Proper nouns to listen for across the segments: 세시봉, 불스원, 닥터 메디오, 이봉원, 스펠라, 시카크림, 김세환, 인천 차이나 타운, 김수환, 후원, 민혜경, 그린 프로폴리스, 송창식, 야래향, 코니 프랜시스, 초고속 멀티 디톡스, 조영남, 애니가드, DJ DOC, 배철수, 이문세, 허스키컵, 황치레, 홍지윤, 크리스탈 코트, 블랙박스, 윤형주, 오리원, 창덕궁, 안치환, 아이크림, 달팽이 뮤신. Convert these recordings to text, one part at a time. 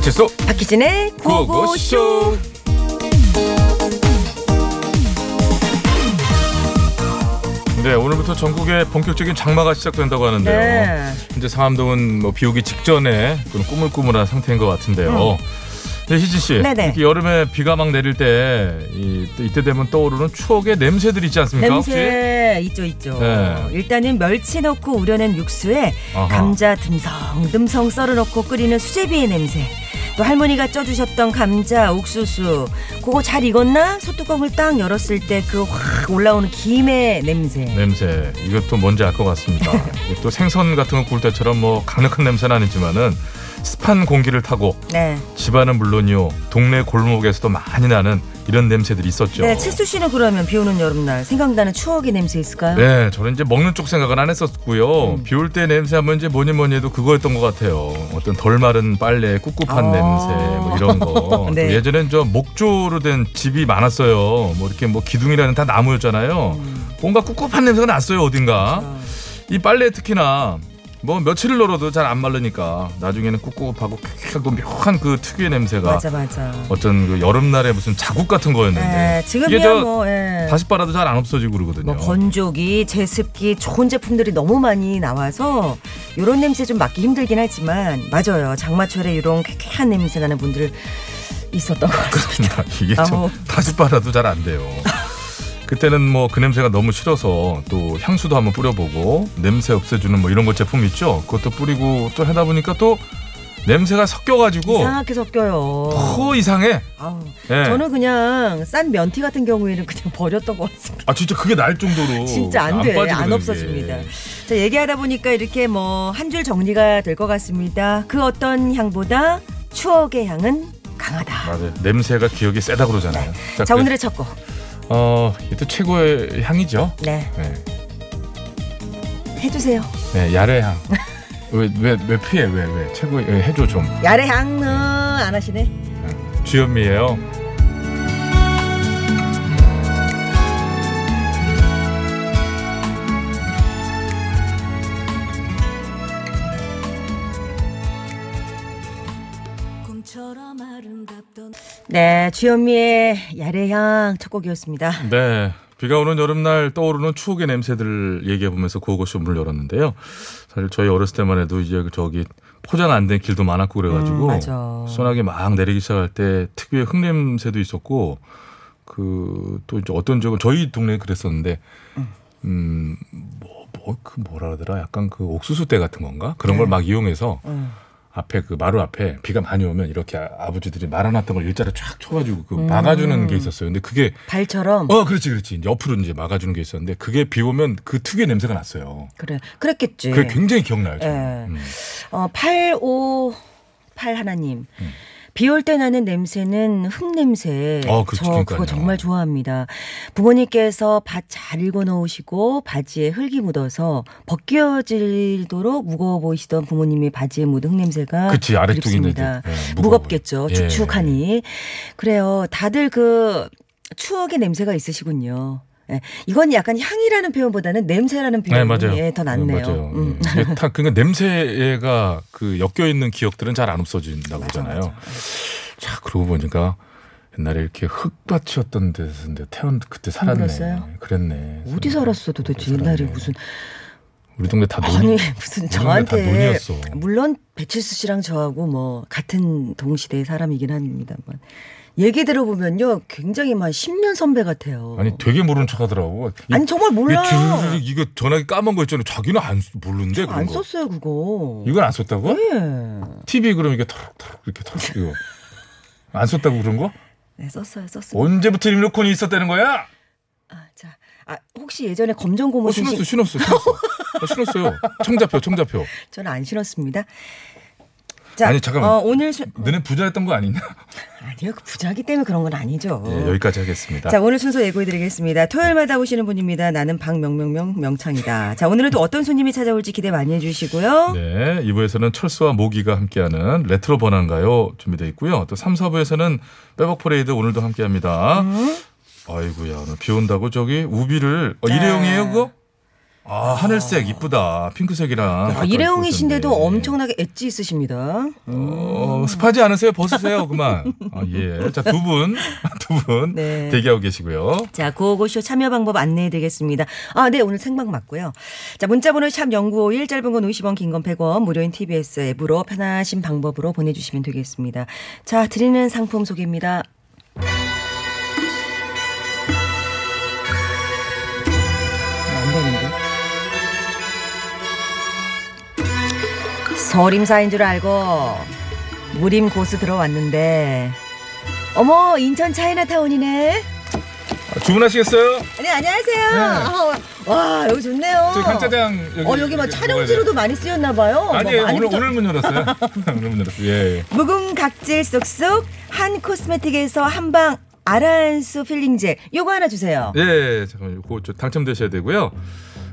배철수 박희진의 고고쇼. 네, 오늘부터 전국에 본격적인 장마가 시작된다고 하는데요. 네. 이제 상암동은 뭐 비오기 직전에 그런 꾸물꾸물한 상태인 것 같은데요. 네, 희진 씨. 네네. 여름에 비가 막 내릴 때 이때 되면 떠오르는 추억의 냄새들이 있지 않습니까? 냄새 혹시? 있죠. 네. 일단은 멸치 넣고 우려낸 육수에 아하. 감자 듬성듬성 썰어놓고 끓이는 수제비의 냄새. 또 할머니가 쪄주셨던 감자, 옥수수 그거 잘 익었나? 소뚜껑을 딱 열었을 때 그 확 올라오는 김의 냄새. 이것도 뭔지 알 것 같습니다. 또 생선 같은 거 구울 때처럼 뭐 강력한 냄새는 아니지만은 습한 공기를 타고 네. 집안은 물론이요 동네 골목에서도 많이 나는 이런 냄새들이 있었죠. 네, 칠수 씨는 그러면 비오는 여름날 생각나는 추억의 냄새 있을까요? 네, 저는 이제 먹는 쪽 생각은 안 했었고요. 비올 때 냄새하면 이제 뭐니 해도 그거였던 것 같아요. 어떤 덜 마른 빨래의 꿉꿉한 냄새 뭐 이런 거. 네. 예전엔 저 목조로 된 집이 많았어요. 뭐 이렇게 뭐 기둥이라는 다 나무였잖아요. 뭔가 꿉꿉한 냄새가 났어요 어딘가. 그렇죠. 이 빨래 특히나. 뭐 며칠을 널어도 잘 안 마르니까 나중에는 꿉꿉하고 쾌쾌하고 묘한 그 특유의 냄새가 맞아. 어떤 그 여름날에 무슨 자국 같은 거였는데 지금이야 뭐 다시 빨아도 잘 안 없어지고 그러거든요. 뭐 건조기, 제습기 좋은 제품들이 너무 많이 나와서 이런 냄새 좀 맡기 힘들긴 하지만 맞아요. 장마철에 이런 쾌쾌한 냄새 나는 분들 있었던 것 같습니다. 이게 좀 다시 빨아도 잘 안 돼요. 그때는 뭐 그 냄새가 너무 싫어서 또 향수도 한번 뿌려보고 냄새 없애주는 뭐 이런 것 제품 있죠. 그것도 뿌리고 또 하다 보니까 또 냄새가 섞여가지고 이상하게 섞여요. 더 이상해. 네. 저는 그냥 싼 면티 같은 경우에는 그냥 버렸던 것 같습니다. 아 진짜 그게 날 정도로 진짜 안 돼. 안 없어집니다. 자, 얘기하다 보니까 이렇게 뭐 한 줄 정리가 될 것 같습니다. 그 어떤 향보다 추억의 향은 강하다. 맞아요. 냄새가 기억이 세다 그러잖아요. 네. 자, 오늘의 첫 곡. 이것도 최고의 향이죠. 네. 해주세요. 네, 야래향. 왜 피해? 왜 최고의 해줘 좀. 야래향은 안 하시네. 주현미예요. 네, 주현미의 야래향 첫 곡이었습니다. 네, 비가 오는 여름날 떠오르는 추억의 냄새들 얘기해보면서 고고쇼 문을 열었는데요. 사실 저희 어렸을 때만 해도 이제 저기 포장 안 된 길도 많았고 그래가지고 소나기 막 내리기 시작할 때 특유의 흙냄새도 있었고 또 이제 어떤 적은 저희 동네에 그랬었는데 뭐라 하더라 약간 그 옥수수대 같은 건가 그런 걸 막 이용해서 앞에 그 마루 앞에 비가 많이 오면 이렇게 아버지들이 말아놨던 걸 일자로 쫙 쳐가지고 그 막아주는 게 있었어요. 근데 그게 발처럼. 그렇지. 이제 옆으로 이제 막아주는 게 있었는데 그게 비 오면 그 특유의 냄새가 났어요. 그래, 그랬겠지. 그게 굉장히 기억나요. 저는. 858 하나님. 비 올 때 나는 냄새는 흙 냄새. 저 그거 정말 좋아합니다. 부모님께서 밭 잘 읽어 놓으시고 바지에 흙이 묻어서 벗겨지도록 무거워 보이시던 부모님의 바지에 묻은 흙 냄새가 그립습니다. 무겁겠죠. 축축하니. 그래요. 다들 그 추억의 냄새가 있으시군요. 네. 이건 약간 향이라는 표현보다는 냄새라는 표현이 더 낫네요. 맞아요. 그러니까 냄새가 그 엮여있는 기억들은 잘 안 없어진다고 하잖아요. 자, 그러고 보니까 옛날에 이렇게 흙밭이었던 데서인데 그때 살았네. 그랬네. 어디 살았어 도대체 옛날에 무슨. 우리 동네 다 논이. 아니 무슨 저한테 다 논이었어. 물론 배칠수 씨랑 저하고 뭐 같은 동시대의 사람이긴 합니다만. 얘기 들어보면요 굉장히 막 10년 선배 같아요. 아니 되게 모르는 척하더라고. 아니 정말 몰라. 이거 전화기 까만 거 있잖아요. 자기는 안 모르는데 그런 안 거. 안 썼어요 그거. 이건 안 썼다고? 네. TV 그럼 이게 털럭털럭 이렇게 털럭 이거 안 썼다고 그런 거? 네 썼어요. 언제부터 리모컨이 있었다는 거야? 혹시 예전에 검정 고무 신었어요. 청자표. 저는 안 신었습니다. 자, 아니 잠깐만. 오늘 너네 부자였던 거 아니냐? 아니요, 부자기 때문에 그런 건 아니죠. 네, 여기까지 하겠습니다. 자, 오늘 순서 예고해드리겠습니다. 토요일마다 오시는 분입니다. 나는 박명명명 명창이다. 자, 오늘은 또 어떤 손님이 찾아올지 기대 많이 해주시고요. 네, 2부에서는 철수와 모기가 함께하는 레트로 번안가요 준비되어 있고요. 또 3, 4부에서는 빼박 퍼레이드 오늘도 함께합니다. 아이고야, 오늘 비 온다고 저기 우비를 일회용이에요 그거? 아, 하늘색 이쁘다. 핑크색이랑. 야, 일회용이신데도 엄청나게 엣지 있으십니다. 습하지 않으세요? 벗으세요. 그만. 아, 예. 자, 두 분 네. 대기하고 계시고요. 자, 고고쇼 참여 방법 안내해 드리겠습니다. 아, 네. 오늘 생방 맞고요. 자, 문자 번호 샵 0951, 짧은 건 50원, 긴 건 100원, 무료인 TBS 앱으로 편하신 방법으로 보내 주시면 되겠습니다. 자, 드리는 상품 소개입니다. 서림사인 줄 알고 무림 고수 들어왔는데 어머 인천 차이나 타운이네. 주문하시겠어요? 네 안녕하세요. 네. 와 여기 좋네요. 저희 간짜장 여기 막 촬영지로도 많이 쓰였나 봐요. 아니에요 오늘 문 열었어요. 오늘 문 열었어요. 예. 묵은 각질 쏙쏙 한 코스메틱에서 한방 아라한수 필링젤 요거 하나 주세요. 예 잠깐만요. 그거 당첨되셔야 되고요.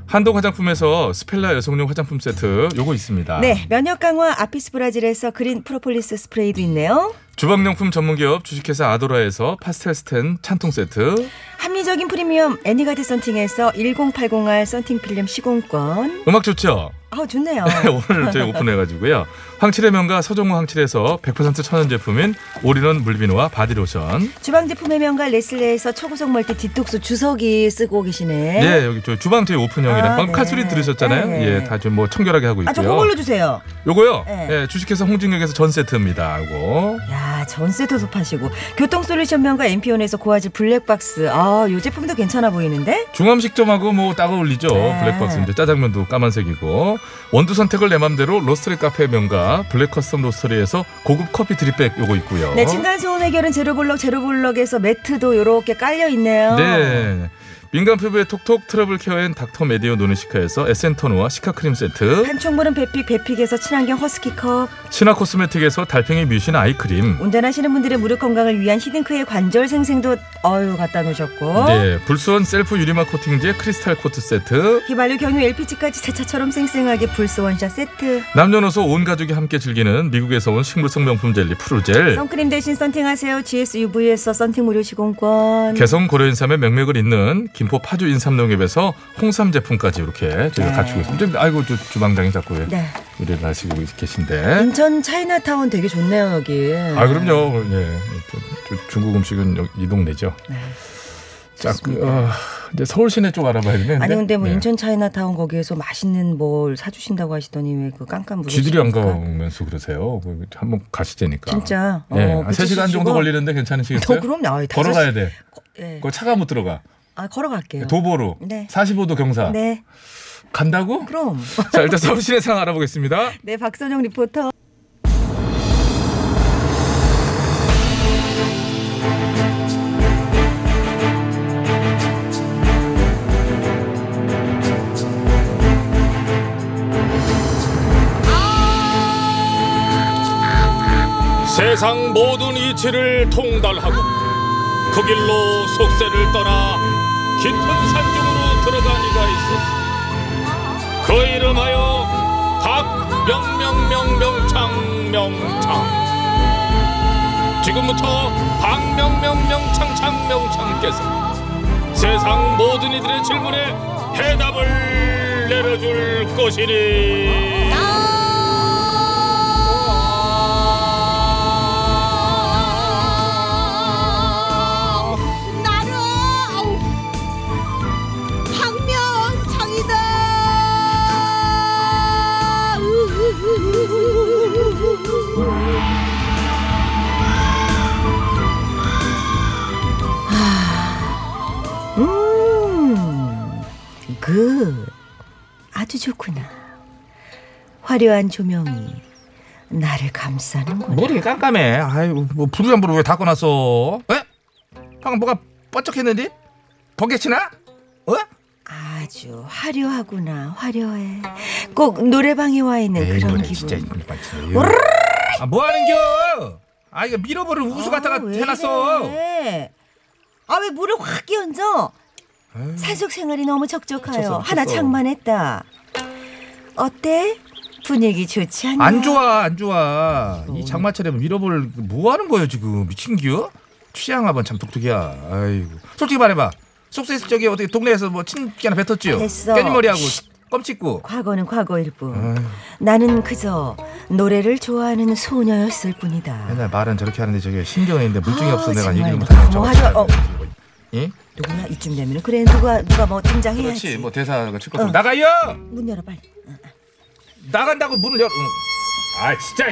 한동 화장품에서 스펠라 여성용 화장품 세트 요거 있습니다. 네. 면역 강화 아피스 브라질에서 그린 프로폴리스 스프레이도 있네요. 주방용품 전문기업 주식회사 아도라에서 파스텔 스텐 찬통 세트. 합리적인 프리미엄 애니가드 썬팅에서 1080R 썬팅 필름 시공권. 음악 좋죠? 아 좋네요. 오늘 저희 오픈해가지고요. 황치레 명가 서정호 황치레에서 100% 천연 제품인 오리원 물비누와 바디로션. 주방 제품의 명가 레슬레에서 초고속 멀티 디톡스 주석이 쓰고 계시네. 네 여기 저희 주방 저희 오픈형이랑 방금 칼소리 들으셨잖아요. 네. 예, 다 좀 뭐 청결하게 하고 있고요. 아 저 그걸로 주세요. 요거요. 네. 예, 주식회사 홍진경에서 전 세트입니다. 이거. 야 전 세트도 파시고 교통솔루션 명가 엠피온에서 고화질 블랙박스. 아 요 제품도 괜찮아 보이는데? 중암식점하고 뭐 딱 어울리죠. 네. 블랙박스 이제 짜장면도 까만색이고. 원두 선택을 내 맘대로 로스터리 카페의 명가 블랙커스텀 로스터리에서 고급 커피 드립백 요거 있고요. 네, 층간소음 해결은 제로블럭에서 매트도 요렇게 깔려있네요. 네. 민간 피부의 톡톡 트러블 케어엔 닥터 메디오 노니시카에서 에센터노와 시카크림 세트. 한총물은 베픽에서 친환경 허스키컵. 신화 코스메틱에서 달팽이 뮤신 아이크림. 운전하시는 분들의 무릎 건강을 위한 히딩크의 관절 생생도 갖다 놓으셨고. 네, 불스원 셀프 유리마 코팅제 크리스탈 코트 세트. 휘발유 경유 LPG까지 세차처럼 쌩쌩하게 불스원샷 세트. 남녀노소 온 가족이 함께 즐기는 미국에서 온 식물성 명품 젤리 프루젤. 선크림 대신 선팅하세요. GSUV에서 선팅 무료 시공권. 개성 고려인삼의 명맥을 잇는 김포 파주 인삼농협에서 홍삼 제품까지 이렇게 저희가 갖추고 있습니다. 아이고 주방장이 자꾸 일을 하시고 계신데. 인천 차이나타운 되게 좋네요 여기. 아 그럼요. 예. 중국 음식은 여기 이 동네죠. 네. 이제 서울 시내 쪽 알아봐야 되네. 아니 근데 뭐 인천 차이나타운 거기에서 맛있는 뭘 사주신다고 하시더니 왜 그 깜깜 부르시니까. 쥐들이 안 가면서 그러세요. 한번 가시자니까. 진짜. 예. 3시간 정도 걸리는데 괜찮으시겠어요? 그럼요. 걸어가야 돼. 그거 차가 못 들어가. 아 걸어갈게요. 도보로. 네. 45도 경사. 네. 간다고? 그럼. 자 일단 서울시내 상황 알아보겠습니다. 네 박선영 리포터. 세상 모든 이치를 통달하고 그 길로 속세를 떠나. 깊은 산중으로 들어간 이가 있었어. 그 이름하여 박명명명명창명창. 지금부터 박명명명창창명창께서 세상 모든 이들의 질문에 해답을 내려줄 것이니. 아주 좋구나. 화려한 조명이 나를 감싸는구나. 머리가 깜깜해. 아이고 뭐 불을 안 불어 왜 다 꺼놨어? 에? 방금 뭐가 번쩍했는데? 번개치나? 아주 화려하구나. 화려해. 꼭 노래방에 와 있는 그런 기분. 진짜 아, 뭐 하는겨? 아 이거 밀어버릴 우수 갖다가 해놨어. 아 왜 물을 확 끼얹어? 산속 생활이 너무 적적하여 미쳤어. 하나 창만했다. 어때? 분위기 좋지 않냐? 안 좋아. 이 장마철에 밀어볼 뭐 하는 거예요 지금 미친겨? 취향 한번 참 독특이야. 아이고 솔직히 말해봐. 속세에서 저기 어떻게 동네에서 뭐 친기나 뱉었지요? 됐어. 깻잎머리하고 껌찍고. 과거는 과거일 뿐. 나는 그저 노래를 좋아하는 소녀였을 뿐이다. 맨날 말은 저렇게 하는데 저게 신경인데 물증이 없어. 내가 얘기를 못하는 거야. 예? 누구나 이쯤 되면 그래 누가 뭐 등장해야지. 그렇지 뭐 대사가 칠 것 좀 나가요. 문 열어 빨리. 나간다고 문을 열어. 아 진짜.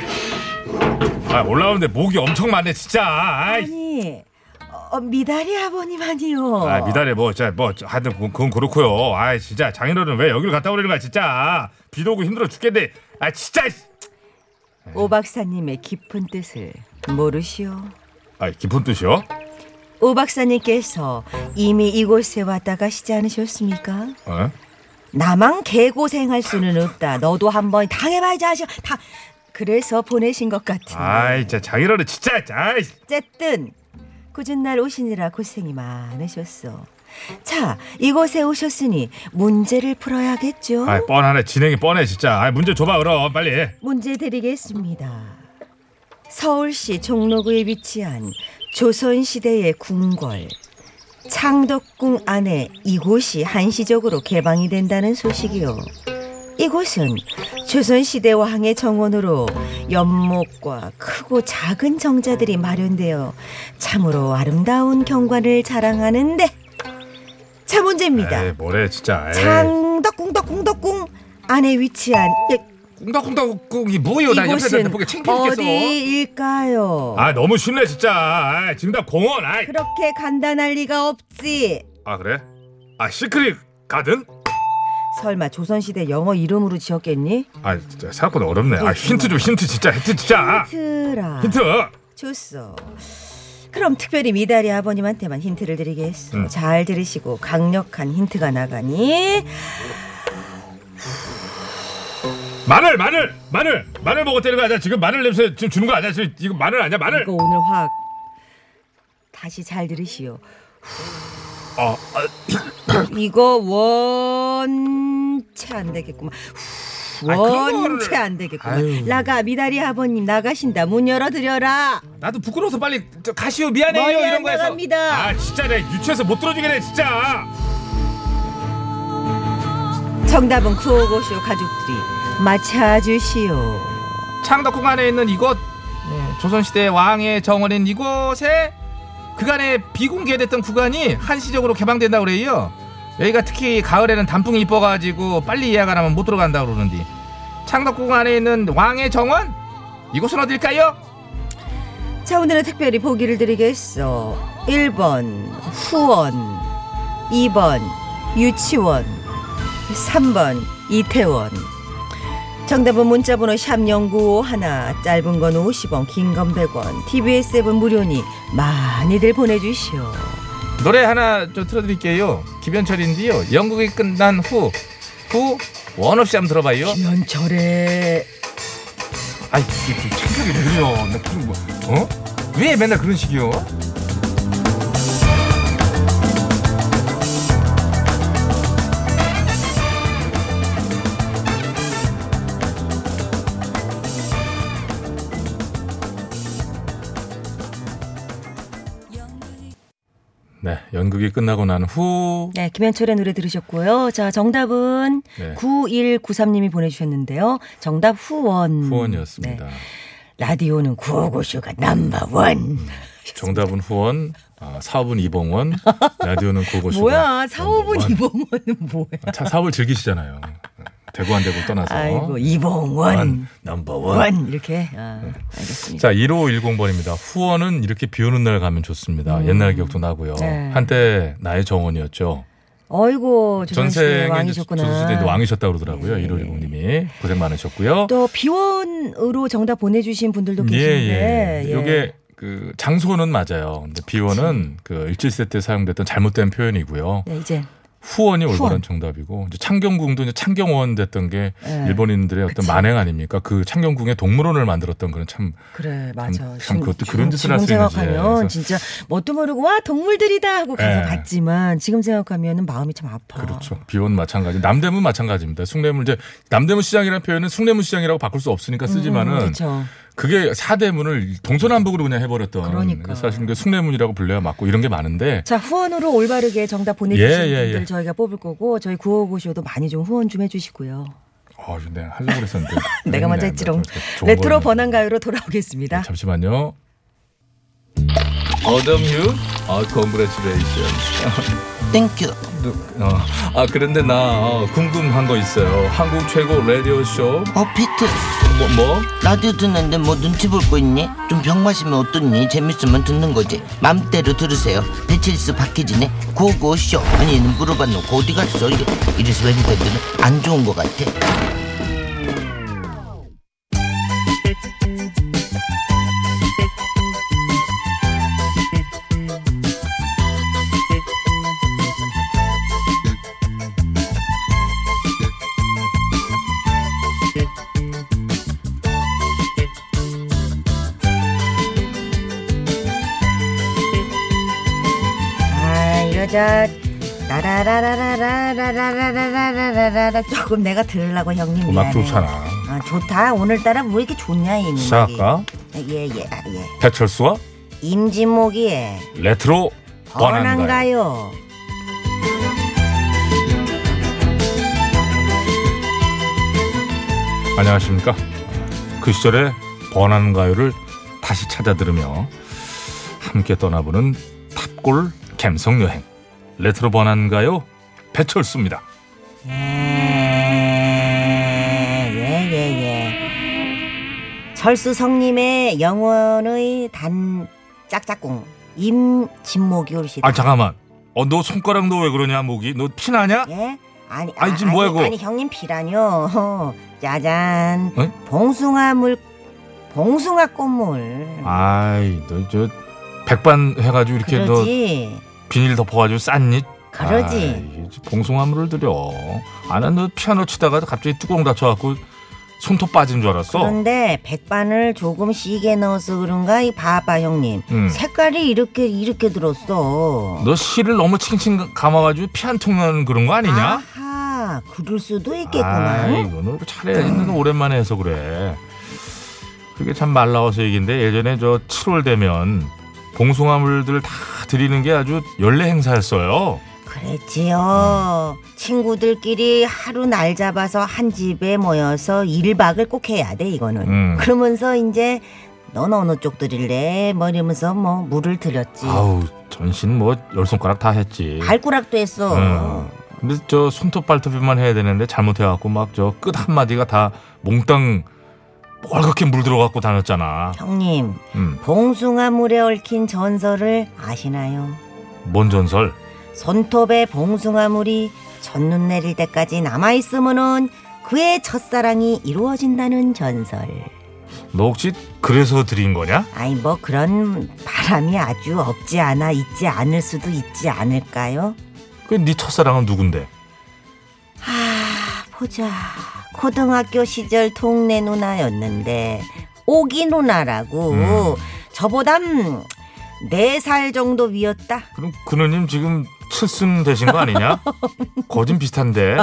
아 올라오는데 목이 엄청 많네 진짜. 아이. 아니 미달이 아버님 아니요. 아 미달이 뭐 하여튼 그건 그렇고요. 아 진짜 장인어른 왜 여기를 갔다 오려는 거야 진짜. 비도 오고 힘들어 죽겠네. 아 진짜. 오 박사님의 깊은 뜻을 모르시오. 아 깊은 뜻이요? 오 박사님께서 이미 이곳에 왔다 가시지 않으셨습니까? 에? 나만 개고생할 수는 없다. 너도 한번 당해봐야지 하셔. 다 그래서 보내신 것 같은데. 아이 진짜 장인어른 진짜. 아이. 어쨌든 꾸준 날 오시느라 고생이 많으셨어. 자 이곳에 오셨으니 문제를 풀어야겠죠. 아이 뻔하네. 진행이 뻔해 진짜. 아이 문제 줘봐 그럼 빨리. 문제 드리겠습니다. 서울시 종로구에 위치한 조선시대의 궁궐 창덕궁 안에 이곳이 한시적으로 개방이 된다는 소식이요. 이곳은 조선시대 왕의 정원으로 연못과 크고 작은 정자들이 마련되어 참으로 아름다운 경관을 자랑하는데 자 문제입니다. 에이, 뭐래 진짜. 에이. 창덕궁 안에 위치한 쿵덕쿵덕쿵이 뭐요? 나 옆에 있는데 보게 챙기겠어. 어디일까요? 아 너무 쉽네 진짜. 아, 정답 공원. 아이. 그렇게 간단할 리가 없지. 아 그래? 아 시크릿 가든? 설마 조선시대 영어 이름으로 지었겠니? 아 진짜 생각보다 어렵네. 아 힌트 좀 힌트 진짜. 힌트라. 힌트. 줬어. 그럼 특별히 미달이 아버님한테만 힌트를 드리겠어. 잘 들으시고 강력한 힌트가 나가니. 마늘 먹어 때리는 거 아니야? 지금 마늘 냄새 지금 주는 거 아니야? 지금 이거 마늘 아니야? 마늘. 이거 오늘 확 다시 잘 들으시오. 이거 원체 안 되겠구만. 원체 안 되겠구만. 나가 미달이 아버님 나가신다. 문 열어드려라. 나도 부끄러워서 빨리 가시오. 미안해요 이런 거에서. 나갑니다. 아 진짜 내 유치해서 못 들어주겠네 진짜. 정답은 고고쇼 가족들이. 맞춰주시오. 창덕궁 안에 있는 이곳 조선시대 왕의 정원인 이곳에 그간에 비공개됐던 구간이 한시적으로 개방된다고 그래요. 여기가 특히 가을에는 단풍이 이뻐가지고 빨리 예약 안 하면 못 들어간다고 그러는데 창덕궁 안에 있는 왕의 정원? 이곳은 어딜까요? 자 오늘은 특별히 보기를 드리겠어. 1번 후원, 2번 유치원, 3번 이태원. 정답은 문자번호 샵0951 짧은 건 50원 긴 건 100원 TBS 앱은 무료니 많이들 보내주시오. 노래 하나 좀 틀어드릴게요. 김현철인데요. 영국이 끝난 후 원없이 한번 들어봐요. 김현철의 아이 충격이 느려. 나 그런 거 어? 왜 맨날 그런 식이요? 네, 연극이 끝나고 난 후. 네, 김현철의 노래 들으셨고요. 자, 정답은 네. 9193님이 보내주셨는데요. 정답 후원. 후원이었습니다. 네. 라디오는 구호고쇼가 넘버원. 정답은 후원. 4호분 이봉원. 라디오는 구호고쇼가. 뭐야, 4호분 이봉원은 뭐야. 사업을 즐기시잖아요. 대구 안 대구 떠나서. 아이고, 이봉원. 넘버원. 이렇게. 아, 네. 알겠습니다. 자, 1510번입니다. 후원은 이렇게 비 오는 날 가면 좋습니다. 옛날 기억도 나고요. 네. 한때 나의 정원이었죠. 어이고, 전생에 왕이셨구나. 조선시대도 왕이셨다고 그러더라고요. 네. 1510님이. 고생 많으셨고요. 또 비원으로 정답 보내주신 분들도 계신데. 예, 예. 요게 그 장소는 맞아요. 근데 비원은 그 일제시대 때 사용됐던 잘못된 표현이고요. 네, 이제. 후원이 올바른 정답이고 이제 창경궁도 이제 창경원 됐던 게 네. 일본인들의 어떤 그치. 만행 아닙니까? 그 창경궁에 동물원을 만들었던 그런 참 그래 맞아. 참 그것도 그런 짓을 할 수 있는지. 지금 생각하면 진짜 뭣도 모르고 와 동물들이다 하고 가서 네. 봤지만 지금 생각하면은 마음이 참 아파. 그렇죠. 비원 마찬가지. 남대문 마찬가지입니다. 숭례문 이제 남대문 시장이라는 표현은 숭례문 시장이라고 바꿀 수 없으니까 쓰지만은. 그렇죠. 그게 4대문을 동서남북으로 그냥 해버렸던. 그러니까. 사실 숭례문이라고 불려야 맞고 이런 게 많은데. 자, 후원으로 올바르게 정답 보내주신 분들 저희가 뽑을 거고 저희 구호고쇼도 많이 좀 후원 좀 해주시고요. 아, 근데 하려고 그랬었는데. 내가 먼저 했지롱. 레트로 번안가요로 돌아오겠습니다. 네, 잠시만요. 어덤 유? 아, 컨그레츄레이션. 땡큐. 아, 그런데 나 궁금한 거 있어요. 한국 최고 라디오 쇼. 피트. 뭐? 라디오 듣는데 뭐 눈치 볼 거 있니? 좀 병 마시면 어떻니? 재밌으면 듣는 거지. 맘대로 들으세요. 배철수 박혜진의 고고쇼. 아니, 얘는 물어봤는데 어디 갔어? 이래서 외국인들은 안 좋은 거 같아. 라라라라라라라라라라라라라라 조금 내가 들으려고 형님. 음악 좋잖아. 아, 좋다. 오늘따라 뭐 이렇게 좋냐 이 음악이. 시작할까? 예예. 배철수와 임진목이의 레트로 번안가요. 안녕하십니까. 그 시절의 번안가요를 다시 찾아 들으며 함께 떠나보는 탑골 감성여행. 레트로 번안가요 배철수입니다. 예. 철수 성님의 영원의 단 짝짝꿍 임진목이 오시다. 아 잠깐만. 너 손가락 너 왜 그러냐 목이? 너 피나냐? 예? 아니 지금 뭐야 이거? 아니 형님 피라뇨. 짜잔. 에? 봉숭아 꽃물. 아이 너 저 백반 해가지고 이렇게 그러지. 너. 비닐 덮어가지고 쌌니? 그러지. 아이, 봉숭아물을 들여. 너 피아노 치다가 갑자기 뚜껑 닫혀갖고 손톱 빠진 줄 알았어. 그런데 백반을 조금 시게 넣어서 그런가 이 봐봐 형님. 색깔이 이렇게 들었어. 너 실을 너무 칭칭 감아가지고 피 한 통 나는 그런 거 아니냐? 아하, 그럴 수도 있겠구나. 아이, 너는 잘해야지. 너 오랜만에 해서 그래. 그게 참 말 나와서 얘기인데 예전에 저 7월 되면 봉숭아물들 다 드리는 게 아주 연례 행사였어요. 그랬지요. 친구들끼리 하루 날 잡아서 한 집에 모여서 1박을 꼭 해야 돼 이거는. 그러면서 이제 넌 어느 쪽 드릴래? 뭐 이러면서 뭐 물을 드렸지. 아우 전신 뭐 열 손가락 다 했지. 발가락도 했어. 근데 저 손톱 발톱만 해야 되는데 잘못해갖고 막 저 끝 한마디가 다 몽땅 뻘겋게 물들어갖고 다녔잖아. 형님, 봉숭아 물에 얽힌 전설을 아시나요? 뭔 전설? 손톱에 봉숭아 물이 첫눈 내릴 때까지 남아있으면은 그의 첫사랑이 이루어진다는 전설. 너 혹시 그래서 드린 거냐? 아니 뭐 그런 바람이 아주 없지 않아 있지 않을 수도 있지 않을까요? 그 네 첫사랑은 누군데? 보자. 고등학교 시절 동네 누나였는데 오기 누나라고. 저보단 4살 정도 위였다. 그럼 그 누님 지금 칠순 되신 거 아니냐? 거진 비슷한데.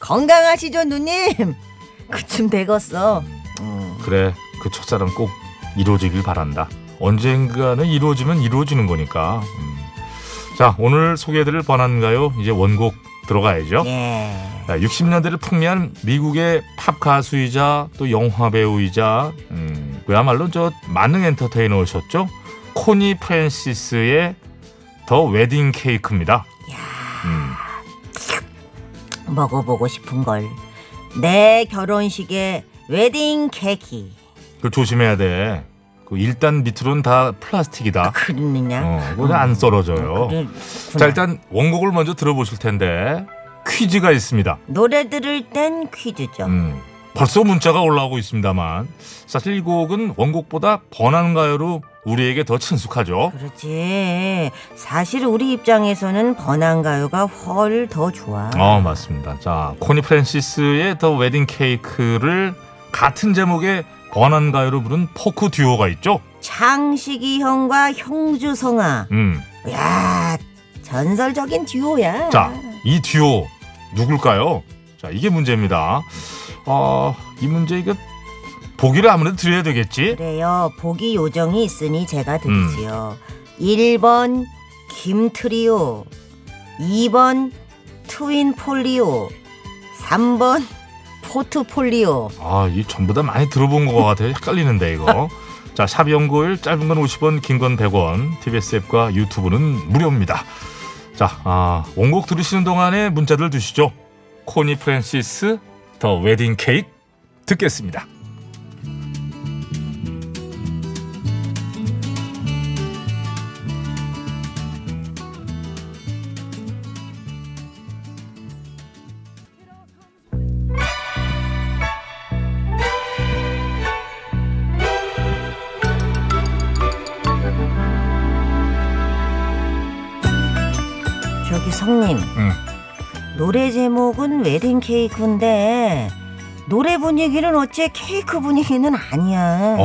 건강하시죠 누님? 그쯤 되겠어. 그래 그 첫사랑 꼭 이루어지길 바란다. 언젠가는 이루어지면 이루어지는 거니까. 자 오늘 소개해드릴 번안가요 이제 원곡 들어가야죠. 예. 60년대를 풍미한 미국의 팝 가수이자 또 영화 배우이자 그야말로 저 만능 엔터테이너셨죠. 코니 프랜시스의 더 웨딩 케이크입니다. 야. 먹어보고 싶은 걸. 내 결혼식에 웨딩 케이크. 그 조심해야 돼. 그 1단 밑으로는 다 플라스틱이다. 아, 그러느냐? 그거 안 썰어져요. 자, 일단 원곡을 먼저 들어보실 텐데 퀴즈가 있습니다. 노래 들을 땐 퀴즈죠. 벌써 문자가 올라오고 있습니다만 사실 이 곡은 원곡보다 번안가요로 우리에게 더 친숙하죠. 그렇지. 사실 우리 입장에서는 번안가요가 훨 더 좋아. 맞습니다. 자, 코니 프랜시스의 더 웨딩 케이크를 같은 제목의 번안가요로 부른 포크 듀오가 있죠. 창식이 형과 형주성아. 야, 전설적인 듀오야. 자, 이 듀오 누굴까요? 자, 이게 문제입니다. 이 문제 이거 보기를 아무래도 드려야 되겠지. 그래요. 보기 요정이 있으니 제가 드리지요. 1번 김트리오, 2번 트윈폴리오, 3번 포트폴리오. 아, 이 전부 다 많이 들어본 것 같아요. 헷갈리는데 이거. 자, 샵 연구일 짧은 건 50원, 긴 건 100원. TBS 앱과 유튜브는 무료입니다. 자, 원곡 들으시는 동안에 문자들 주시죠. 코니 프랜시스 더 웨딩 케이크 듣겠습니다. 성님, 노래 제목은 웨딩 케이크인데 노래 분위기는 어째 케이크 분위기는 아니야.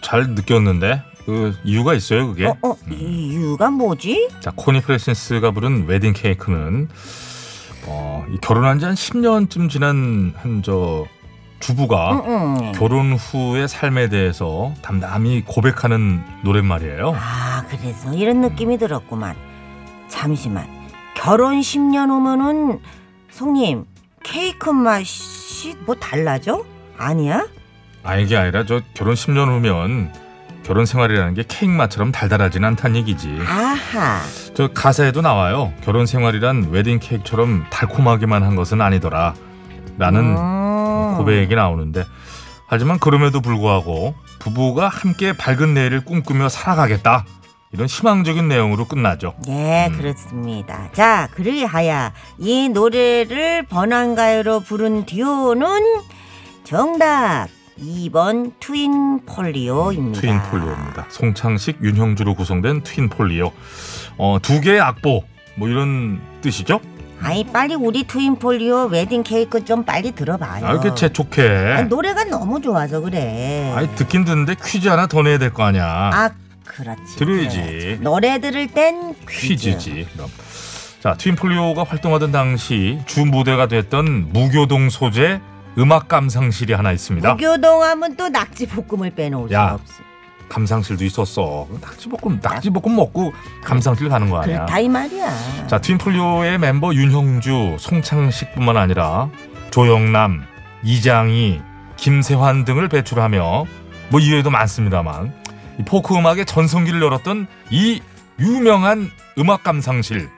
잘 느꼈는데 그 이유가 있어요 그게? 이유가 뭐지? 자, 코니 프레센스가 부른 웨딩 케이크는 결혼한 지 한 10년쯤 지난 한 저 주부가 결혼 후의 삶에 대해서 담담히 고백하는 노랫말이에요. 아, 그래서 이런 느낌이 들었구만. 잠시만. 결혼 10년 후면은 송님 케이크 맛이 뭐 달라져? 아니야? 이게 아니라 저 결혼 10년 후면 결혼 생활이라는 게 케이크 맛처럼 달달하진 않다는 얘기지. 아하. 저 가사에도 나와요. 결혼 생활이란 웨딩 케이크처럼 달콤하기만 한 것은 아니더라 라는 고백이 나오는데, 하지만 그럼에도 불구하고 부부가 함께 밝은 내일을 꿈꾸며 살아가겠다, 이런 희망적인 내용으로 끝나죠. 네, 그렇습니다. 자, 그리하여 이 노래를 번안가요로 부른 듀오는 정답 2번 트윈폴리오입니다. 트윈폴리오입니다. 송창식, 윤형주로 구성된 트윈폴리오. 두 개의 악보 뭐 이런 뜻이죠? 빨리 우리 트윈폴리오 웨딩 케이크 좀 빨리 들어봐요. 이렇게 재촉해. 노래가 너무 좋아서 그래. 듣긴 듣는데 퀴즈 하나 더 내야 될 거 아니야. 그렇지. 들어야지. 노래 들을 땐 퀴즈지. 그럼. 자, 트윈폴리오가 활동하던 당시 주 무대가 됐던 무교동 소재 음악 감상실이 하나 있습니다. 무교동 하면 또 낙지볶음을 빼놓을 수 없어. 감상실도 있었어. 낙지볶음 먹고 감상실 가는 거 아니야. 그렇다 이 말이야. 자, 트윈폴리오의 멤버 윤형주, 송창식뿐만 아니라 조영남, 이장희, 김세환 등을 배출하며 뭐 이외에도 많습니다만 포크 음악의 전성기를 열었던 이 유명한 음악 감상실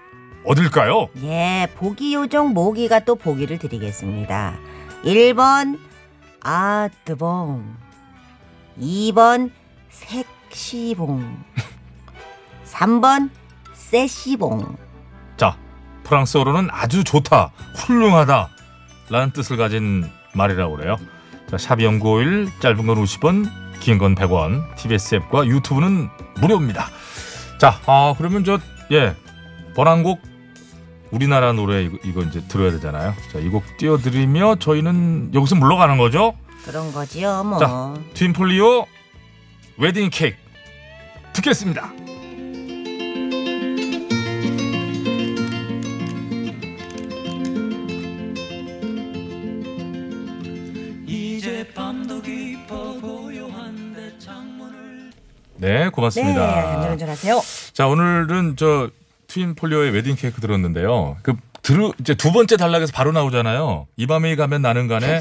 어딜까요? 예, 보기 요정 모기가 또 보기를 드리겠습니다. 1번 아뜨봉, 2번 색시봉, 3번 세시봉. 자, 프랑스어로는 아주 좋다, 훌륭하다 라는 뜻을 가진 말이라고 그래요. 자, 샵 연구일 짧은 건 50원, 긴 건 100원. TBS 앱과 유튜브는 무료입니다. 자, 그러면 번안곡 우리나라 노래 이거 이제 들어야 되잖아요. 자, 이 곡 띄워드리며 저희는 여기서 물러가는 거죠. 그런 거지요, 뭐. 자, 트윈폴리오 웨딩 케이크 듣겠습니다. 네, 고맙습니다. 네, 안녕하세요. 자, 오늘은 저 트윈폴리오의 웨딩 케이크 들었는데요. 이제 두 번째 단락에서 바로 나오잖아요. 이 밤에 가면 나는 간에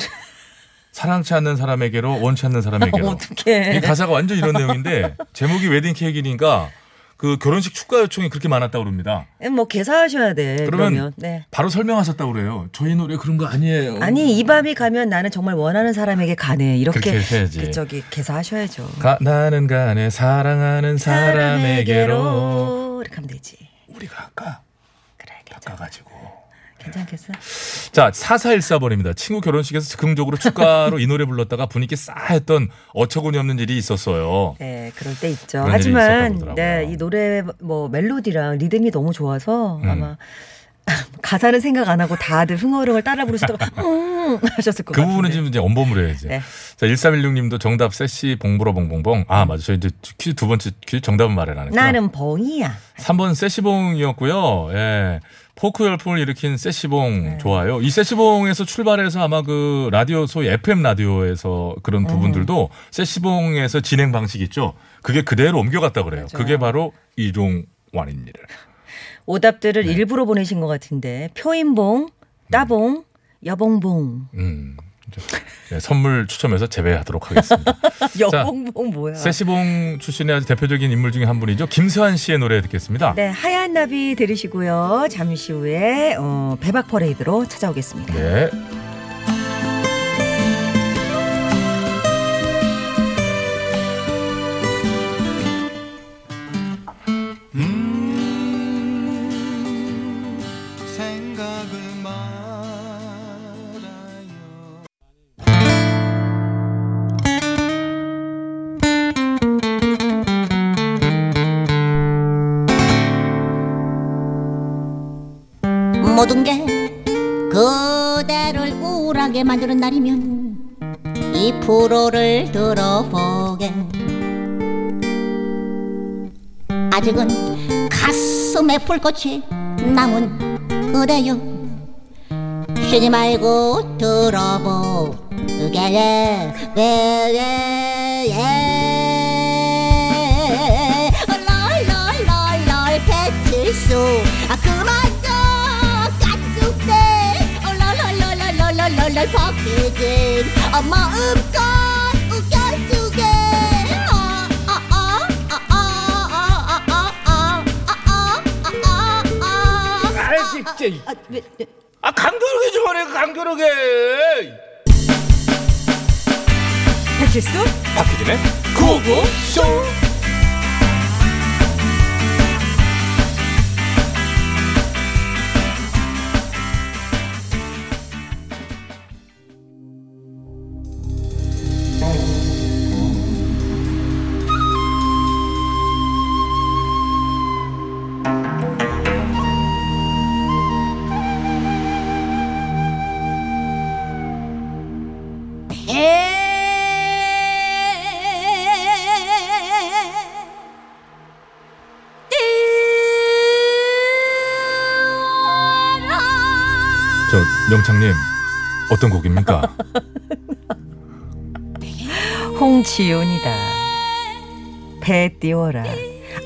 사랑치 않는 사람에게로, 원치 않는 사람에게로. 어떡해. 이 가사가 완전 이런 내용인데 제목이 웨딩 케이크니까 그 결혼식 축가 요청이 그렇게 많았다고 그럽니다. 뭐 개사하셔야 돼. 그러면 네. 바로 설명하셨다고 그래요. 저희 노래 그런 거 아니에요. 이 밤이 가면 나는 정말 원하는 사람에게 가네. 이렇게 저기 개사하셔야죠. 나는 가네 사랑하는 사람에게로. 이렇게 하면 되지. 우리가 할까? 그래, 닦아가지고. 괜찮겠어? 자, 4414번입니다. 친구 결혼식에서 즉흥적으로 축가로 이 노래 불렀다가 분위기 싸했던 어처구니 없는 일이 있었어요. 네, 그럴 때 있죠. 하지만 네, 이 노래 뭐 멜로디랑 리듬이 너무 좋아서 아마 가사는 생각 안 하고 다들 흥얼흥얼 따라 부르시다가 하셨을 것 같아요. 그 부분은 지금 이제 엄범으로 해야지. 네. 자, 1316님도 정답 세시 봉보로 봉봉봉. 맞아. 저희 이제 퀴즈 두 번째 퀴즈 정답은 말해라. 나는 봉이야. 3번 세시봉이었고요. 예. 포크 열풍을 일으킨 세시봉 네. 좋아요. 이 세시봉에서 출발해서 아마 그 라디오 소위 FM 라디오에서 그런 부분들도 세시봉에서 진행 방식 있죠. 그게 그대로 옮겨갔다 그래요. 맞아요. 그게 바로 이종완입니다. 오답들을 네. 일부러 보내신 것 같은데 표인봉, 따봉, 여봉봉. 네, 선물 추첨해서 재배하도록 하겠습니다. 여봉봉 뭐야? 세시봉 출신의 아주 대표적인 인물 중에 한 분이죠. 김수환 씨의 노래 듣겠습니다. 네, 하얀 나비 들으시고요. 잠시 후에 배박 퍼레이드로 찾아오겠습니다. 네. 모든 게 그대를 우울하게 만드는 날이면 이 프로를 들어보게. 아직은 가슴에 불꽃이 남은 그대여 쉬지 말고 들어보게. 롤롤롤롤 배철수 그만 널 바뀌게 마음껏 웃겨주게. 아 강조하게 좀 하래. 강조하게. 배철수 박희진의 고고쇼. 영창님 어떤 곡입니까? 홍지윤이다. 배 띄워라.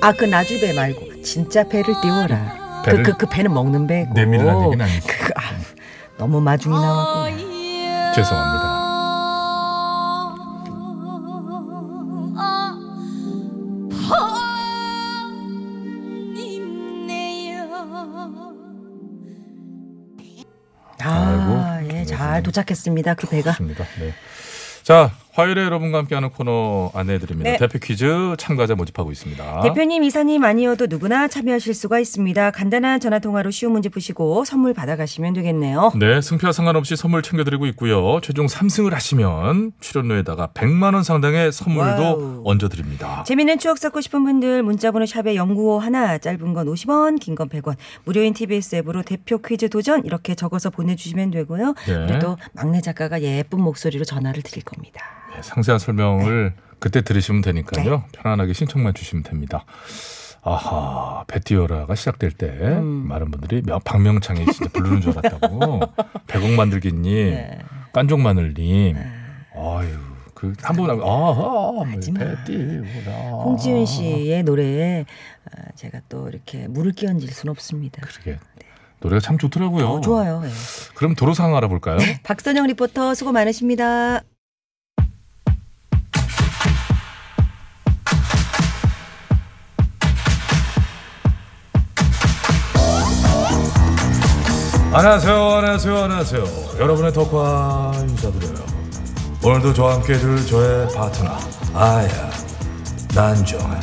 아 그 나주배 말고 진짜 배를 띄워라. 그 배는 먹는 배고. 내밀이라는 얘기는 아니죠. 너무 마중이 나왔구나. 죄송합니다. 도착했습니다. 그 배가. 네. 자, 화요일에 여러분과 함께하는 코너 안내해드립니다. 네. 대표 퀴즈 참가자 모집하고 있습니다. 대표님, 이사님 아니어도 누구나 참여하실 수가 있습니다. 간단한 전화통화로 쉬운 문제 푸시고 선물 받아가시면 되겠네요. 네, 승패와 상관없이 선물 챙겨드리고 있고요. 최종 3승을 하시면 출연료에다가 100만 원 상당의 선물도 와우. 얹어드립니다. 재미있는 추억 쌓고 싶은 분들 문자번호 샵에 0951 짧은 건 50원 긴 건 100원 무료인 TBS 앱으로 대표 퀴즈 도전 이렇게 적어서 보내주시면 되고요. 네. 그래도 막내 작가가 예쁜 목소리로 전화를 드릴 겁니다. 네, 상세한 설명을 네. 그때 들으시면 되니까요. 네. 편안하게 신청만 주시면 됩니다. 아하, 배티오라가 시작될 때 많은 분들이 박명창이 진짜 부르는 줄 알았다고. 백옥만들기님, 네. 깐종마늘님, 네. 아유, 그 한 번 하면 배티오라. 홍지윤 씨의 노래에 제가 또 이렇게 물을 끼얹을 순 없습니다. 그러게. 네. 노래가 참 좋더라고요. 좋아요. 네. 그럼 도로 상황 알아볼까요? 박선영 리포터 수고 많으십니다. 안녕하세요. 여러분의 덕화 인사드려요. 오늘도 저와 함께 해줄 저의 파트너 아야 난정아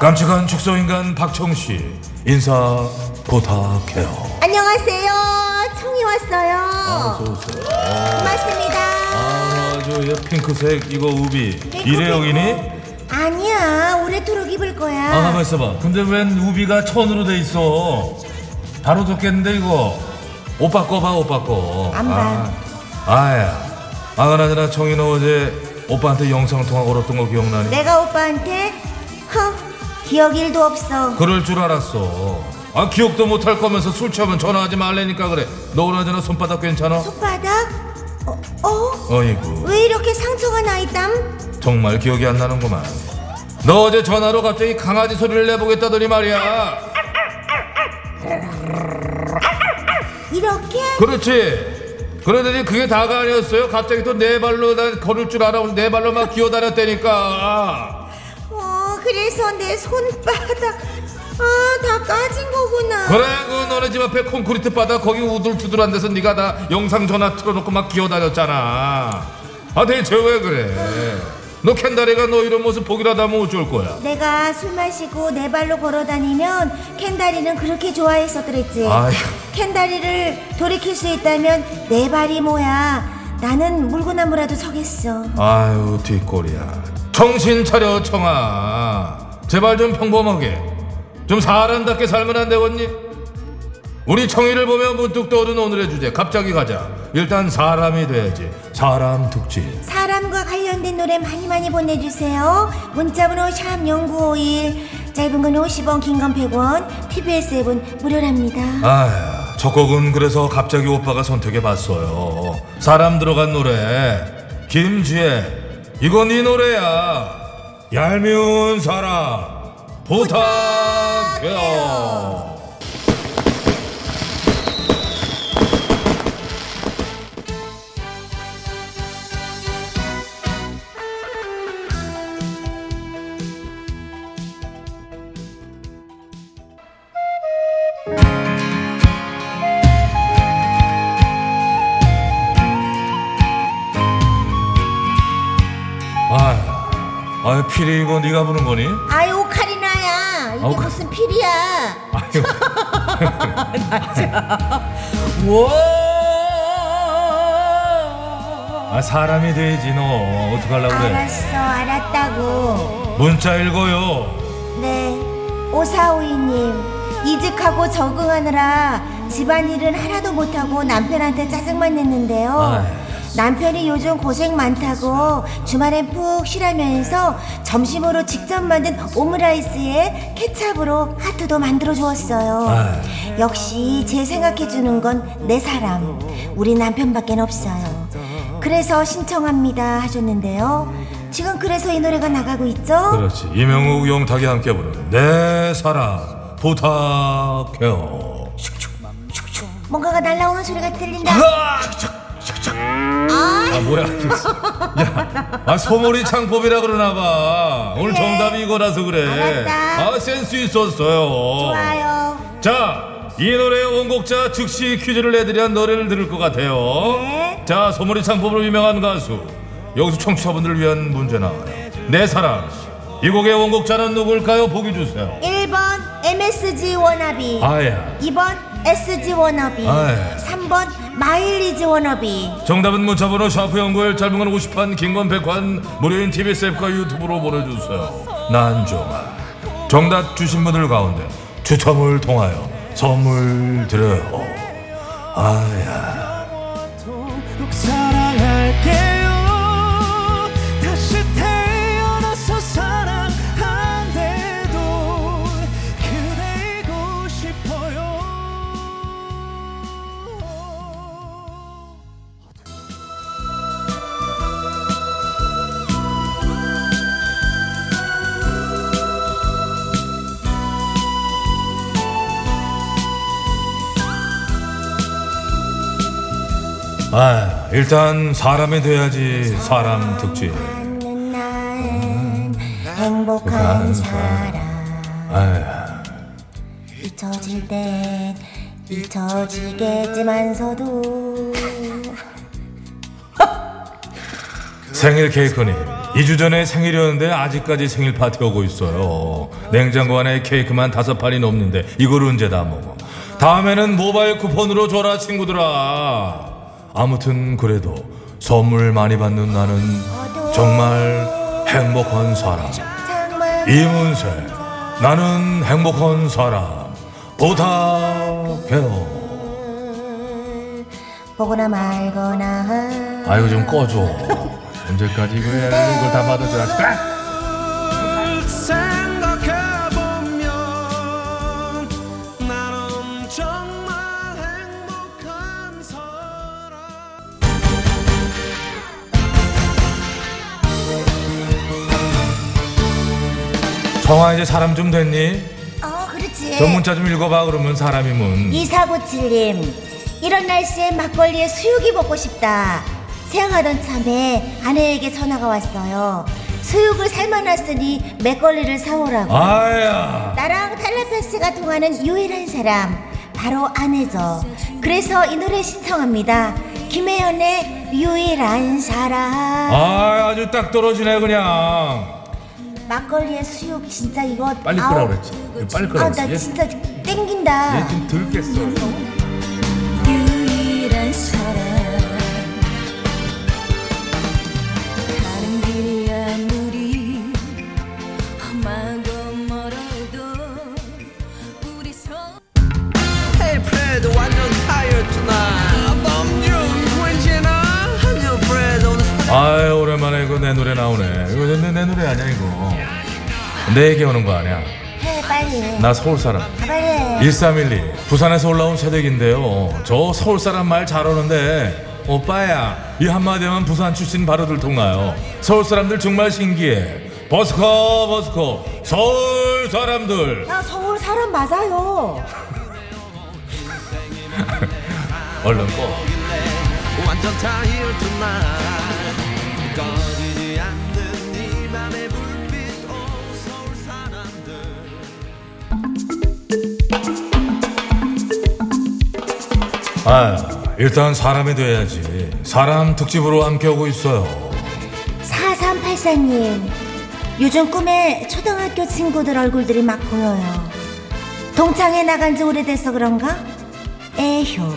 깜찍한 축소인간 박청씨 인사 부탁해요. 안녕하세요. 청이 왔어요. 아, 어서오세요. 고맙습니다. 아, 저 핑크색 이거 우비 일회용이니? 아니야, 오래도록 입을 거야. 아, 가만 있어봐. 근데 웬 우비가 천으로 돼 있어? 바로 좋겠는데 이거. 오빠 거 봐, 오빠 거. 안 봐. 아야. 아, 그나저나 청이 너 어제 오빠한테 영상통화 걸었던 거 기억나니? 내가 오빠한테? 기억 일도 없어. 그럴 줄 알았어. 아 기억도 못할 거면서 술 취하면 전화하지 말라니까 그래. 너 오라잖아. 손바닥 괜찮아? 손바닥? 어이구 왜 이렇게 상처가 나있담? 정말 기억이 안 나는구만. 너 어제 전화로 갑자기 강아지 소리를 내보겠다더니 말이야. 이렇게? 그렇지. 그러더니 그게 다가 아니었어요. 갑자기 또 네 발로 난 걸을 줄 알아. 네 발로 막 기어다녔다니까. 그래서 내 손바닥 다 까진 거구나. 그래 그 너네 집 앞에 콘크리트 바닥 거기 우둘투둘한 데서 네가 다 영상 전화 틀어놓고 막 기어다녔잖아. 아 대체 왜 그래? 너 캔다리가 너 이런 모습 보기라도 하면 어쩔 거야? 내가 술 마시고 네 발로 걸어다니면 캔다리는 그렇게 좋아해서 그랬지. 아휴. 캔다리를 돌이킬 수 있다면 네 발이 뭐야. 나는 물구나무라도 서겠어. 아유 뒷골이야. 정신 차려 청아. 제발 좀 평범하게 좀 사람답게 살면 안 되겠니? 우리 청이를 보며 문득 떠오른 오늘의 주제 갑자기 가자. 일단 사람이 돼야지. 사람 특집. 사람과 관련된 노래 많이 많이 보내주세요. 문자번호 샵0951 짧은 건 50원 긴 건 100원 TBS 앱은 무료랍니다. 아휴 첫 곡은 그래서 갑자기 오빠가 선택해봤어요. 사람 들어간 노래 김지혜 이건 이 노래야. 얄미운 사람 부탁해요. 아유 피리 이거 네가 부른 거니? 아유 오카리나야. 이게 무슨 피리야. 아유 아 사람이 돼야지. 너 어떡하려고 그래. 알았어 알았다고. 문자 읽어요. 네 5452님 이직하고 적응하느라 집안일은 하나도 못하고 남편한테 짜증만 냈는데요. 아유. 남편이 요즘 고생 많다고 주말엔 푹 쉬라면서 점심으로 직접 만든 오므라이스에 케찹으로 하트도 만들어 주었어요. 아유. 역시 제 생각해주는 건 내 사람 우리 남편밖에 없어요. 그래서 신청합니다 하셨는데요. 지금 그래서 이 노래가 나가고 있죠? 그렇지. 이명욱 용탁이 함께 부르는 내 사람 부탁해요. 뭔가가 날라오는 소리가 들린다. 아 뭐야. 야, 소몰이 창법이라 그러나봐. 오늘 그래. 정답이 이거라서 그래. 알았다. 아 센스 있었어요. 좋아요. 자 이 노래의 원곡자 즉시 퀴즈를 내드리한 노래를 들을 것 같아요. 네. 자 소몰이 창법으로 유명한 가수. 여기서 청취자분들을 위한 문제 나와요. 내 사랑 이 곡의 원곡자는 누굴까요? 보기 주세요. 1번 MSG 워너비. 아야. 2번 SG 워너비. 아야. 3번 마일리지 워너비. 정답은 문자번호 샤프연구일 짧은 건 50원 긴 건 100원 무료인 TBS 앱과 유튜브로 보내주세요. 난정아 정답 주신 분들 가운데 추첨을 통하여 선물 드려요. 아야 사랑할게요. 다시 태어나서 사랑한대도 그대이고 싶어요. 아, 일단 사람이 돼야지. 사람 특집. 행복한 사람. 잊혀질 땐 잊혀지겠지만서도. 생일 케이크님 2주 전에 생일이었는데 아직까지 생일 파티 오고 있어요. 냉장고 안에 케이크만 5판이 넘는데 이걸 언제 다 먹어. 다음에는 모바일 쿠폰으로 줘라 친구들아. 아무튼 그래도 선물 많이 받는 나는 정말 행복한 사람. 이문세 나는 행복한 사람 부탁해요. 보거나 말거나. 아유 좀 꺼줘. 언제까지 이걸 다 받아줘야. 생각해보면 나는 성아 이제 사람 좀 됐니? 어 그렇지. 전 문자 좀 읽어봐. 그러면 사람이 문. 2497님 이런 날씨에 막걸리에 수육이 먹고 싶다. 생각하던 참에 아내에게 전화가 왔어요. 수육을 삶아놨으니 막걸리를 사오라고. 아야. 나랑 텔레파시가 통하는 유일한 사람 바로 아내죠. 그래서 이 노래 신청합니다. 김혜연의 유일한 사람. 아 아주 딱 떨어지네 그냥. 막걸리에 수육 진짜 이거 빨리 끄라고 그랬지. 빨리 끄라고 그랬지. 아, 나 진짜 땡긴다. 얘 좀 들겠어. 유일한 사람. 아유 오랜만에 이거 내 노래 나오네. 이거 내 노래 아니야 이거. 내 얘기 오는 거 아니야. 해 빨리. 나 서울 사람. 빨리. 1312 부산에서 올라온 새댁인데요. 저 서울 사람 말 잘하는데 오빠야 이 한마디만 부산 출신 바로 들통나요. 서울 사람들 정말 신기해. 버스커 버스커 서울 사람들. 나 서울 사람 맞아요. 얼른 꺼. 완전 타이어 투나. 꺼지지 않는 이 밤의 불빛. 오 서울 사람들. 아 일단 사람이 돼야지. 사람 특집으로 함께 오고 있어요. 4384님 요즘 꿈에 초등학교 친구들 얼굴들이 막 보여요. 동창회 나간지 오래돼서 그런가? 에휴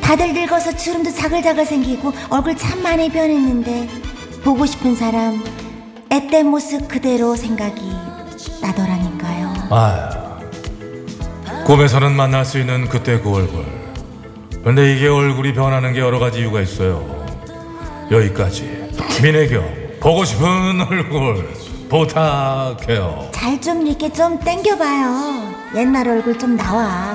다들 늙어서 주름도 자글자글 생기고 얼굴 참 많이 변했는데 보고 싶은 사람 앳된 모습 그대로 생각이 나더라니까요. 아, 꿈에서는 만날 수 있는 그때 그 얼굴. 근데 이게 얼굴이 변하는 게 여러 가지 이유가 있어요. 여기까지 민혜경 보고 싶은 얼굴 부탁해요. 잘 좀 이렇게 좀 땡겨봐요. 옛날 얼굴 좀 나와.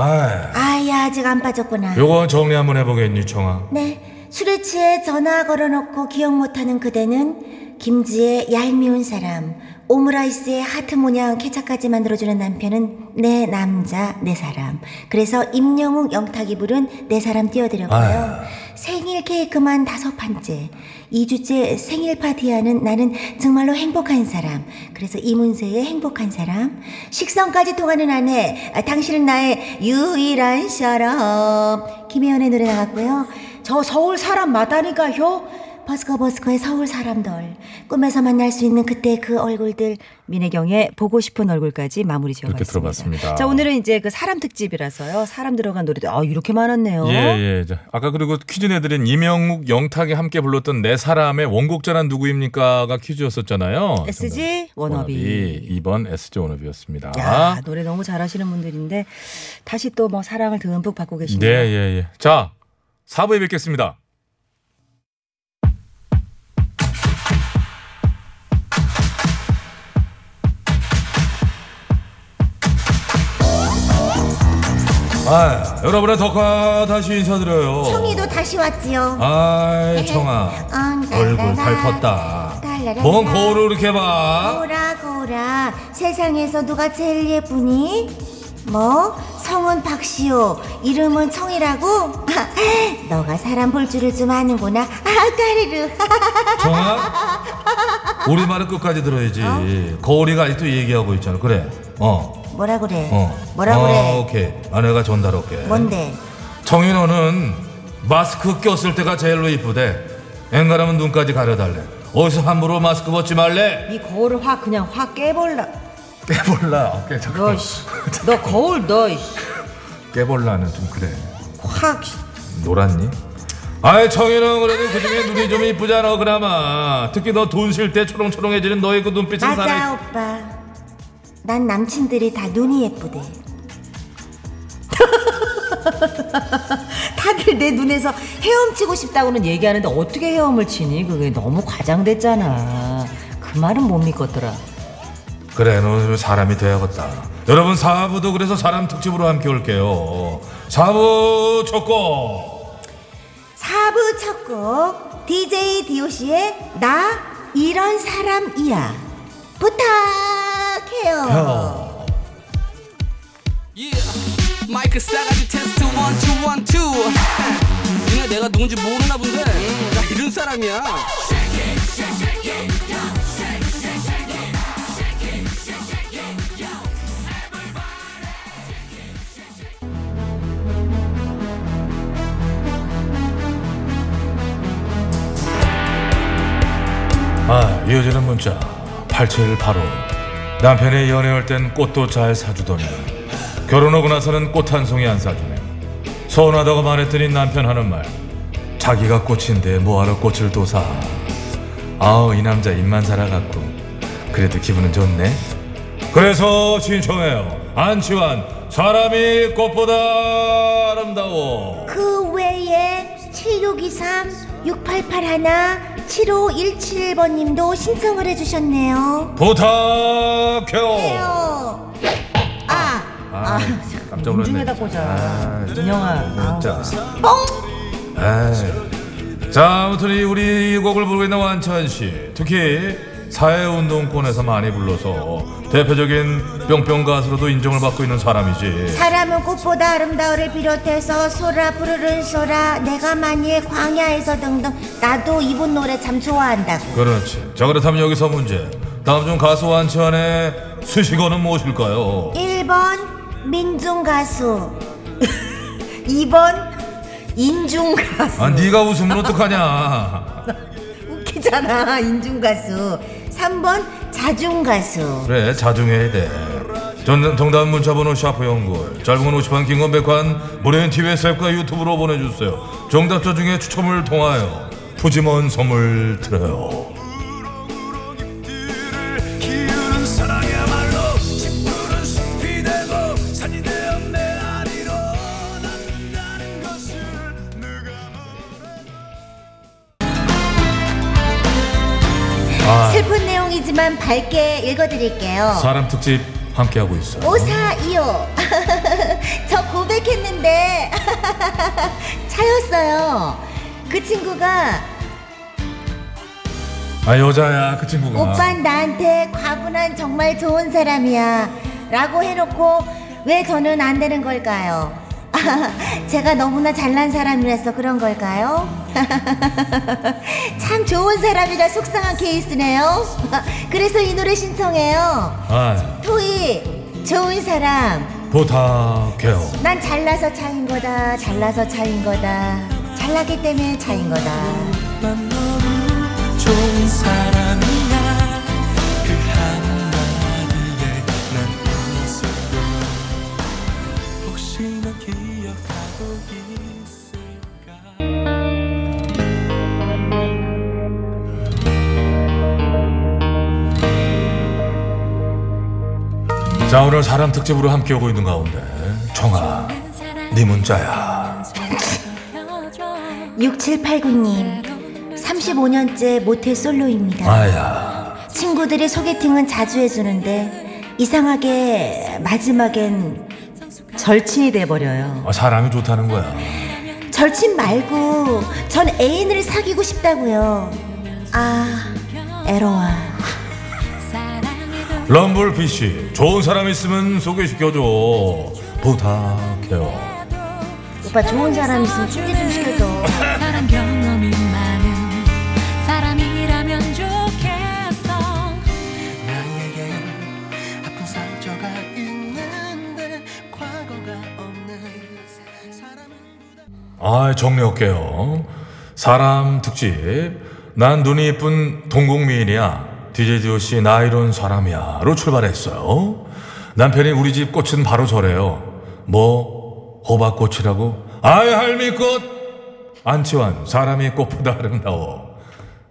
아야 아직 안 빠졌구나. 요거 정리 한번 해보겠니 청아? 네. 술에 취해 전화 걸어놓고 기억 못하는 그대는 김지의 얄미운 사람, 오므라이스의 하트 모양 케첩까지 만들어주는 남편은 내 남자 내 사람. 그래서 임영웅 영탁이 부른 내 사람 띄워드렸고요. 아유. 생일 케이크만 5판째 2주째 생일 파티하는 나는 정말로 행복한 사람. 그래서 이문세의 행복한 사람. 식성까지 통하는 아내 당신은 나의 유일한 사람 김혜연의 노래 나갔고요. 저 서울 사람 맞다니까요. 버스커버스커의 서울 사람들, 꿈에서 만날 수 있는 그때 그 얼굴들, 민혜경의 보고 싶은 얼굴까지 마무리 지어봤습니다. 들어봤습니다. 자 오늘은 이제 그 사람 특집이라서요. 사람 들어간 노래도 아 이렇게 많았네요. 예예. 예. 아까 그리고 퀴즈 내드린 이명욱 영탁이 함께 불렀던 내 사람의 원곡자란 누구입니까가 퀴즈였었잖아요. SG 워너비. 2번 SG 워너비였습니다. 야, 노래 너무 잘하시는 분들인데 다시 또 뭐 사랑을 듬뿍 받고 계시네요. 예예예. 예. 자 4부에 뵙겠습니다. 아, 여러분의 덕화 다시 인사드려요. 청이도 다시 왔지요. 아이 청아 얼굴 닮았다. 뭔 거울을 이렇게 봐. 고라 고라 세상에서 누가 제일 예쁘니? 뭐 성은 박시호 이름은 청이라고? 너가 사람 볼 줄을 좀 아는구나. 까르르 청아 우리 말은 끝까지 들어야지. 어? 거울이가 아직도 얘기하고 있잖아. 그래 어 뭐라 그래? 뭐라 그래? 오케이. 아내가 전달할게. 뭔데? 정인호는 마스크 꼈을 때가 제일로 이쁘대. 앵간하면 눈까지 가려달래. 어디서 함부로 마스크 벗지 말래. 이 거울을 확 그냥 확 깨볼라. 깨볼라. 오케이 잠깐만. 너 거울 너. 깨볼라는 좀 그래. 확. 놀았니? 아이 정인호 그래도 그중에 눈이 좀 이쁘잖아 그나마. 특히 너 돈 쉴 때 초롱초롱해지는 너의 그 눈빛은 맞아 살아... 오빠. 난 남친들이 다 눈이 예쁘대. 다들 내 눈에서 헤엄치고 싶다고는 얘기하는데 어떻게 헤엄을 치니? 그게 너무 과장됐잖아. 그 말은 못 믿겠더라. 그래 너 사람이 돼야겠다. 여러분 4부도 그래서 사람 특집으로 함께 올게요. 4부 첫 곡, 4부 첫 곡 DJ DOC의 나 이런 사람이야 부탁해요. 마이크 싸가지 테스트 1, 2, 1, 2. 니가 내가 누군지 모르나 본데 나 이런 사람이야. 아, 이어지는 문자 8785. 남편이 연애할 땐 꽃도 잘 사주더니 결혼하고 나서는 꽃 한 송이 안 사주네. 서운하다고 말했더니 남편 하는 말, 자기가 꽃인데 뭐하러 꽃을 또 사. 아우 이 남자 입만 살아갖고 그래도 기분은 좋네. 그래서 신청해요. 안치환 사람이 꽃보다 아름다워. 그 외에 7623 6881 7517번님도 신청을 해주셨네요. 부탁해요. 아, 깜짝 놀랐네. 눈중에다 꽂아. 인형아. 뻥. 자, 아무튼 우리 이 곡을 부르고 있는 완찬 씨, 특히 사회운동권에서 많이 불러서 대표적인 뿅뿅 가수로도 인정을 받고 있는 사람이지. 사람은 꽃보다 아름다워를 비롯해서 소라 푸르른 소라 내가 만일 광야에서 등등. 나도 이분 노래 참 좋아한다고. 그렇지. 자, 그렇다면 여기서 문제. 다음 중 가수 완치환의 수식어는 무엇일까요? 1번 민중가수 2번 인중가수. 아, 네가 웃으면 어떡하냐. 웃기잖아. 인중가수. 3번 자중가수. 그래 자중해야 돼. 정답 문자번호 샤프 연골, 짧은 50원 긴 건 100원, 무료인 TVSF과 유튜브로 보내주세요. 정답자 중에 추첨을 통하여 푸짐한 선물 드려요. 슬픈 내용이지만 밝게 읽어드릴게요. 사람 특집 함께하고 있어요. 5425 저 고백했는데 차였어요. 그 친구가, 아 여자야 그 친구가, 오빤 나한테 과분한 정말 좋은 사람이야 라고 해놓고 왜 저는 안 되는 걸까요? 제가 너무나 잘난 사람이라서 그런 걸까요? 참 좋은 사람이라 속상한 케이스네요. 그래서 이 노래 신청해요. 아유. 토이 좋은 사람 부탁해요. 난 잘나서 차인 거다. 잘나서 차인 거다. 잘나기 때문에 차인 거다. 난 너무 좋은 사람이야. 자, 오늘 사람 특집으로 함께 오고 있는 가운데 청아, 네 문자야. 6789님 35년째 모태 솔로입니다. 아야. 친구들이 소개팅은 자주 해주는데 이상하게 마지막엔 절친이 돼버려요. 아, 사람이 좋다는 거야. 절친 말고 전 애인을 사귀고 싶다고요. 아 에러와. 럼블피쉬 좋은 사람 있으면 소개시켜줘 부탁해요. 오빠 좋은 사람 있으면 소개 좀 시켜줘. 아, 정리할게요. 사람 특집 난 눈이 예쁜 동국미인이야. DJ DOC 나 이런 사람이야 로 출발했어요. 남편이 우리 집 꽃은 바로 저래요. 뭐 호박꽃이라고? 아이 할미꽃. 안치환 사람이 꽃보다 아름다워.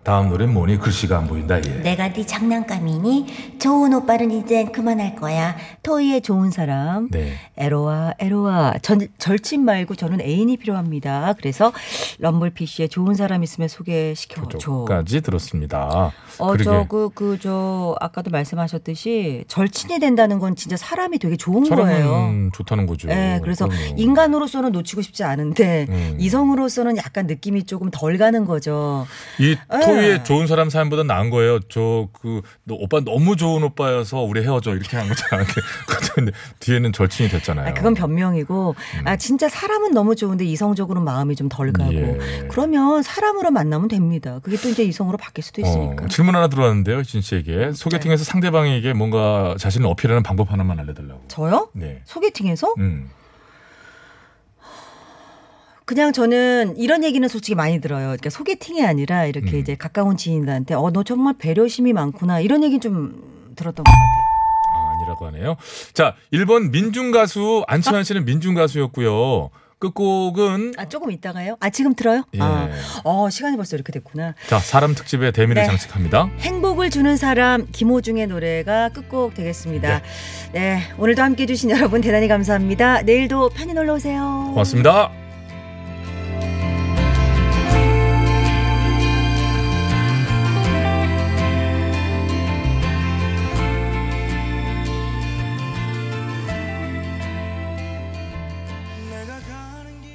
다음 노래는 뭐니? 글씨가 안 보인다 얘. 내가 네 장난감이니? 좋은 오빠는 이젠 그만할 거야. 토이의 좋은 사람. 네. 에로아 에로아 절친 말고 저는 애인이 필요합니다. 그래서 럼블피쉬의 좋은 사람 있으면 소개시켜줘까지 들었습니다. 그 아까도 말씀하셨듯이 절친이 된다는 건 진짜 사람이 되게 좋은 거예요. 좋다는 거죠. 네, 그래서 인간으로서는 놓치고 싶지 않은데 이성으로서는 약간 느낌이 조금 덜 가는 거죠. 이 토이의 좋은 사람 사연보다 나은 거예요. 저 그 오빠 너무 좋은 오빠여서 우리 헤어져 이렇게 한 거잖아요. 근데 뒤에는 절친이 됐잖아요. 그건 변명이고 진짜 사람은 너무 좋은데 이성적으로 마음이 좀 덜 가고 그러면 사람으로 만나면 됩니다. 그게 또 이제 이성으로 바뀔 수도 있으니까. 질문 하나 들어왔는데요, 진 씨에게. 소개팅에서 상대방에게 뭔가 자신을 어필하는 방법 하나만 알려달라고. 저요? 네. 소개팅에서? 그냥 저는 이런 얘기는 솔직히 많이 들어요. 그러니까 소개팅이 아니라 이렇게 이제 가까운 지인들한테 너 정말 배려심이 많구나 이런 얘기 좀 들었던 것 같아요. 아, 아니라고 하네요. 자, 1번 민중가수 안치환 씨는 민중가수였고요. 끝곡은 조금 이따가요? 지금 들어요? 예. 시간이 벌써 이렇게 됐구나. 자, 사람 특집의 대미를 장식합니다. 행복을 주는 사람 김호중의 노래가 끝곡 되겠습니다. 네, 오늘도 함께해 주신 여러분 대단히 감사합니다. 내일도 편히 놀러오세요. 고맙습니다.